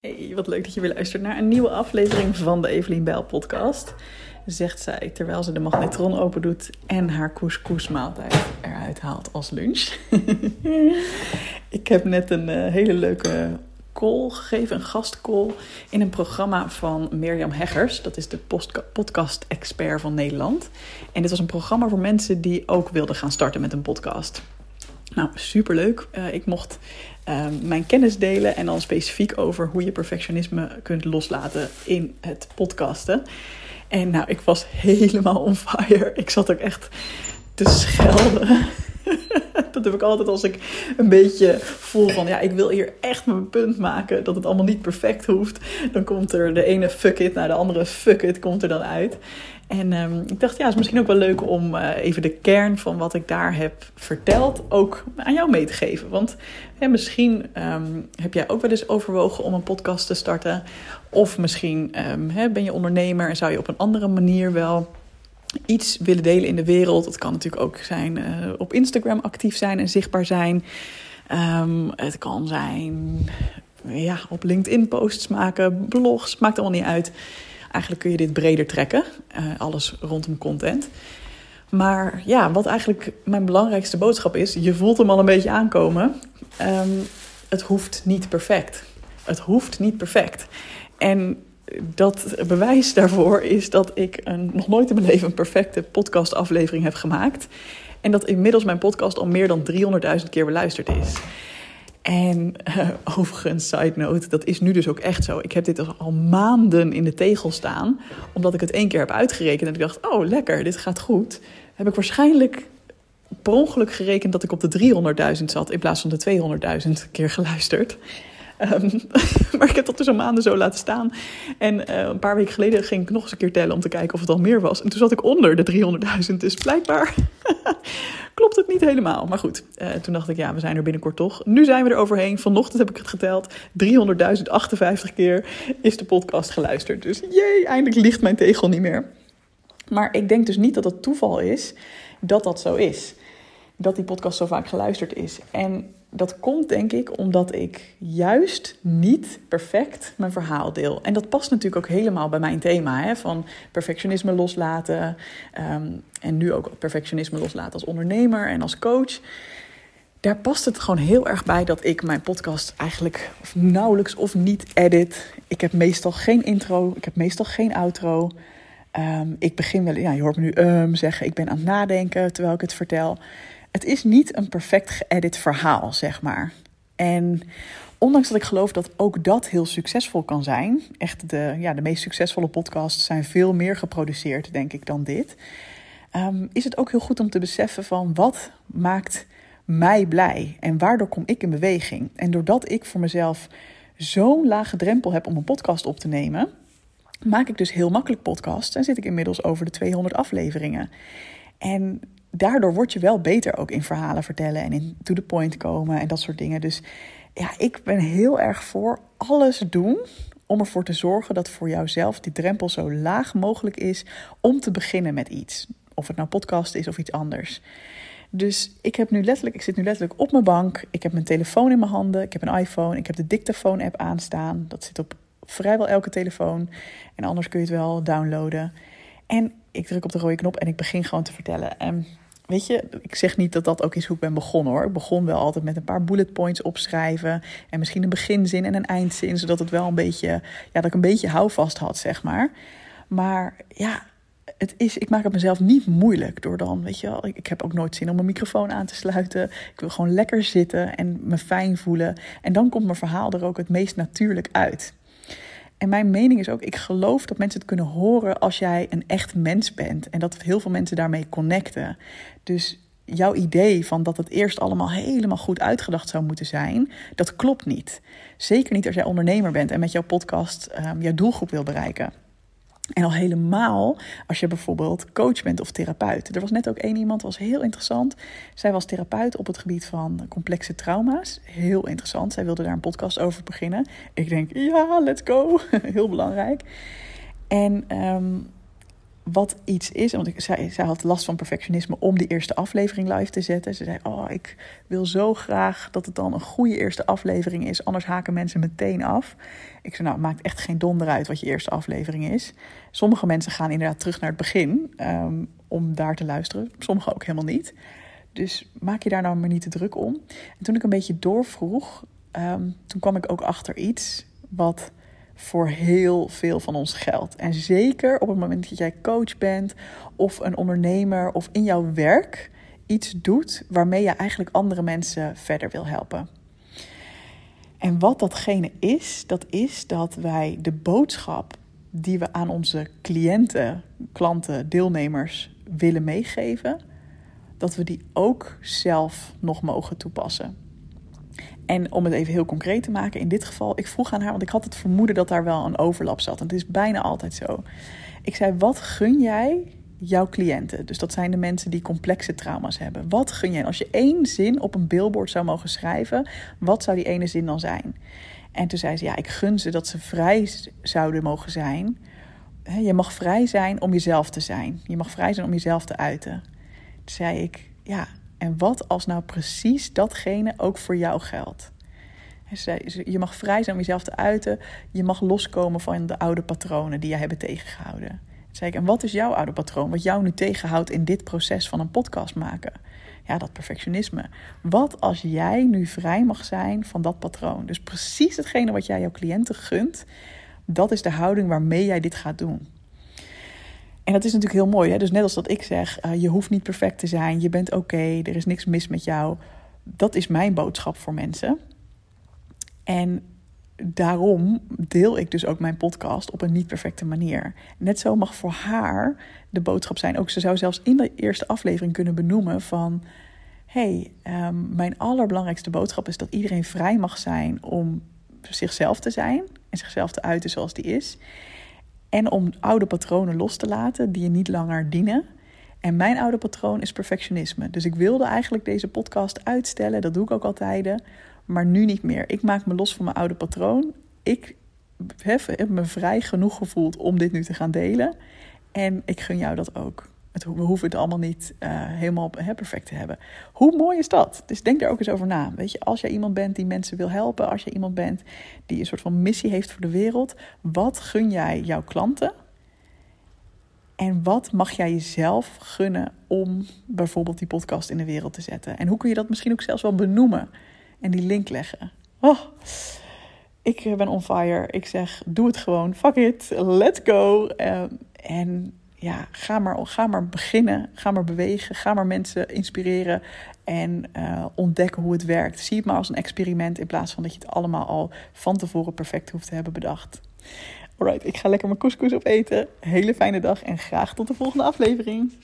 Hey, wat leuk dat je weer luistert naar een nieuwe aflevering van de Evelien Bijl podcast. Zegt zij terwijl ze de magnetron open doet en haar couscousmaaltijd eruit haalt als lunch. Ik heb net een hele leuke call gegeven, een gastcall in een programma van Mirjam Heggers. Dat is de podcast-expert van Nederland. En dit was een programma voor mensen die ook wilden gaan starten met een podcast. Nou, superleuk. Ik mocht mijn kennis delen en dan specifiek over hoe je perfectionisme kunt loslaten in het podcasten. En nou, ik was helemaal on fire. Ik zat ook echt te schelden. Dat heb ik altijd als ik een beetje voel van, ja, ik wil hier echt mijn punt maken. Dat het allemaal niet perfect hoeft. Dan komt er de ene fuck it naar de andere fuck it komt er dan uit. En ik dacht, ja, het is misschien ook wel leuk om even de kern van wat ik daar heb verteld ook aan jou mee te geven. Want misschien heb jij ook wel eens overwogen om een podcast te starten. Of misschien ben je ondernemer en zou je op een andere manier wel iets willen delen in de wereld. Dat kan natuurlijk ook zijn op Instagram actief zijn en zichtbaar zijn. Het kan zijn op LinkedIn posts maken, blogs, maakt allemaal niet uit. Eigenlijk kun je dit breder trekken, alles rondom content. Maar ja, wat eigenlijk mijn belangrijkste boodschap is, je voelt hem al een beetje aankomen. Het hoeft niet perfect. Het hoeft niet perfect. En dat bewijs daarvoor is dat ik nog nooit in mijn leven een perfecte podcastaflevering heb gemaakt. En dat inmiddels mijn podcast al meer dan 300.000 keer beluisterd is. En overigens, side note, dat is nu dus ook echt zo. Ik heb dit al maanden in de tegel staan. Omdat ik het 1 keer heb uitgerekend en ik dacht, oh lekker, dit gaat goed. Heb ik waarschijnlijk per ongeluk gerekend dat ik op de 300.000 zat in plaats van de 200.000 keer geluisterd. Maar ik heb dat dus al maanden zo laten staan. En een paar weken geleden ging ik nog eens een keer tellen om te kijken of het al meer was. En toen zat ik onder de 300.000, dus blijkbaar klopt het niet helemaal. Maar goed, toen dacht ik, ja, we zijn er binnenkort toch. Nu zijn we er overheen. Vanochtend heb ik het geteld. 300.058 keer is de podcast geluisterd. Dus jee, eindelijk ligt mijn tegel niet meer. Maar ik denk dus niet dat het toeval is dat dat zo is. Dat die podcast zo vaak geluisterd is. En dat komt denk ik omdat ik juist niet perfect mijn verhaal deel. En dat past natuurlijk ook helemaal bij mijn thema. Hè? Van perfectionisme loslaten. En nu ook perfectionisme loslaten als ondernemer en als coach. Daar past het gewoon heel erg bij dat ik mijn podcast eigenlijk nauwelijks of niet edit. Ik heb meestal geen intro. Ik heb meestal geen outro. Ik begin wel, ja, je hoort me nu zeggen, ik ben aan het nadenken terwijl ik het vertel. Het is niet een perfect geëdit verhaal, zeg maar. En ondanks dat ik geloof dat ook dat heel succesvol kan zijn. Echt de meest succesvolle podcasts zijn veel meer geproduceerd, denk ik, dan dit. Is het ook heel goed om te beseffen van wat maakt mij blij? En waardoor kom ik in beweging? En doordat ik voor mezelf zo'n lage drempel heb om een podcast op te nemen, maak ik dus heel makkelijk podcasts en zit ik inmiddels over de 200 afleveringen. En daardoor word je wel beter ook in verhalen vertellen en in to the point komen en dat soort dingen. Dus ja, ik ben heel erg voor alles doen om ervoor te zorgen dat voor jouzelf die drempel zo laag mogelijk is om te beginnen met iets. Of het nou podcast is of iets anders. Dus ik zit nu letterlijk op mijn bank. Ik heb mijn telefoon in mijn handen. Ik heb een iPhone. Ik heb de Dictaphone-app aanstaan. Dat zit op vrijwel elke telefoon. En anders kun je het wel downloaden. En ik druk op de rode knop en ik begin gewoon te vertellen. En weet je, ik zeg niet dat dat ook is hoe ik ben begonnen hoor. Ik begon wel altijd met een paar bullet points opschrijven. En misschien een beginzin en een eindzin. Zodat het wel een beetje, dat ik een beetje houvast had, zeg maar. Maar ja, ik maak het mezelf niet moeilijk door dan, weet je wel. Ik heb ook nooit zin om mijn microfoon aan te sluiten. Ik wil gewoon lekker zitten en me fijn voelen. En dan komt mijn verhaal er ook het meest natuurlijk uit. En mijn mening is ook, ik geloof dat mensen het kunnen horen als jij een echt mens bent. En dat heel veel mensen daarmee connecten. Dus jouw idee van dat het eerst allemaal helemaal goed uitgedacht zou moeten zijn, dat klopt niet. Zeker niet als jij ondernemer bent en met jouw podcast jouw doelgroep wil bereiken. En al helemaal als je bijvoorbeeld coach bent of therapeut. Er was net ook één iemand, was heel interessant. Zij was therapeut op het gebied van complexe trauma's. Heel interessant. Zij wilde daar een podcast over beginnen. Ik denk, ja, let's go. Heel belangrijk. En wat iets is. Want zij had last van perfectionisme om die eerste aflevering live te zetten. Ze zei, ik wil zo graag dat het dan een goede eerste aflevering is. Anders haken mensen meteen af. Ik zei, het maakt echt geen donder uit wat je eerste aflevering is. Sommige mensen gaan inderdaad terug naar het begin om daar te luisteren. Sommige ook helemaal niet. Dus maak je daar nou maar niet te druk om. En toen ik een beetje doorvroeg, toen kwam ik ook achter iets wat voor heel veel van ons geldt. En zeker op het moment dat jij coach bent of een ondernemer of in jouw werk iets doet waarmee je eigenlijk andere mensen verder wil helpen. En wat datgene is dat wij de boodschap die we aan onze klanten, deelnemers willen meegeven, dat we die ook zelf nog mogen toepassen. En om het even heel concreet te maken, in dit geval, ik vroeg aan haar, want ik had het vermoeden dat daar wel een overlap zat. En het is bijna altijd zo. Ik zei, wat gun jij jouw cliënten? Dus dat zijn de mensen die complexe trauma's hebben. Wat gun jij? Als je één zin op een billboard zou mogen schrijven, wat zou die ene zin dan zijn? En toen zei ze, ik gun ze dat ze vrij zouden mogen zijn. Je mag vrij zijn om jezelf te zijn. Je mag vrij zijn om jezelf te uiten. Toen zei ik, en wat als nou precies datgene ook voor jou geldt? Je mag vrij zijn om jezelf te uiten. Je mag loskomen van de oude patronen die jij hebben tegengehouden. Toen zei ik, en wat is jouw oude patroon? Wat jou nu tegenhoudt in dit proces van een podcast maken? Dat perfectionisme. Wat als jij nu vrij mag zijn van dat patroon? Dus precies hetgene wat jij jouw cliënten gunt, dat is de houding waarmee jij dit gaat doen. En dat is natuurlijk heel mooi. Hè? Dus net als dat ik zeg, je hoeft niet perfect te zijn. Je bent oké, er is niks mis met jou. Dat is mijn boodschap voor mensen. En daarom deel ik dus ook mijn podcast op een niet perfecte manier. Net zo mag voor haar de boodschap zijn. Ook ze zou zelfs in de eerste aflevering kunnen benoemen van, mijn allerbelangrijkste boodschap is dat iedereen vrij mag zijn om zichzelf te zijn en zichzelf te uiten zoals die is. En om oude patronen los te laten die je niet langer dienen. En mijn oude patroon is perfectionisme. Dus ik wilde eigenlijk deze podcast uitstellen. Dat doe ik ook al tijden. Maar nu niet meer. Ik maak me los van mijn oude patroon. Ik heb me vrij genoeg gevoeld om dit nu te gaan delen. En ik gun jou dat ook. We hoeven het allemaal niet helemaal perfect te hebben. Hoe mooi is dat? Dus denk daar ook eens over na. Weet je, als jij iemand bent die mensen wil helpen, als je iemand bent die een soort van missie heeft voor de wereld, wat gun jij jouw klanten? En wat mag jij jezelf gunnen om bijvoorbeeld die podcast in de wereld te zetten? En hoe kun je dat misschien ook zelfs wel benoemen en die link leggen? Ik ben on fire. Ik zeg, doe het gewoon. Fuck it. Let's go. Ga maar beginnen, ga maar bewegen, ga maar mensen inspireren en ontdekken hoe het werkt. Zie het maar als een experiment in plaats van dat je het allemaal al van tevoren perfect hoeft te hebben bedacht. Alright, ik ga lekker mijn couscous opeten. Hele fijne dag en graag tot de volgende aflevering.